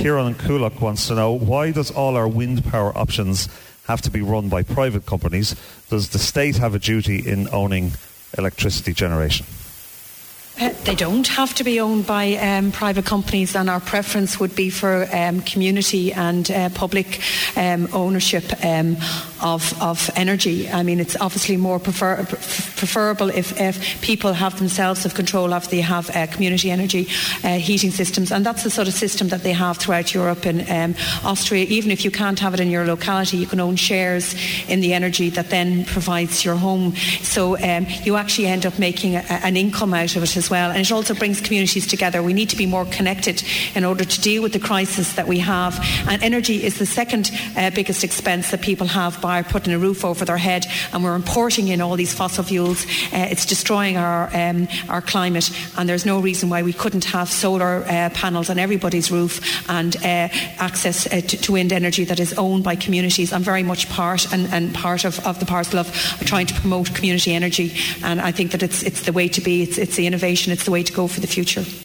Kieran Kulak wants to know, why does all our wind power options have to be run by private companies? Does the state have a duty in owning electricity generation? They don't have to be owned by private companies, and our preference would be for community and public ownership of energy. I mean, it's obviously more preferable if people have themselves of control of, they have community energy heating systems, and that's the sort of system that they have throughout Europe and Austria. Even if you can't have it in your locality, you can own shares in the energy that then provides your home. So you actually end up making an income out of it as well, and it also brings communities together. We need to be more connected in order to deal with the crisis that we have, and energy is the second biggest expense that people have by putting a roof over their head, and we're importing in all these fossil fuels. It's destroying our climate, and there's no reason why we couldn't have solar panels on everybody's roof and access to wind energy that is owned by communities. I'm very much part of the parcel of trying to promote community energy, and I think that it's the way to be. It's the innovation. It's the way to go for the future.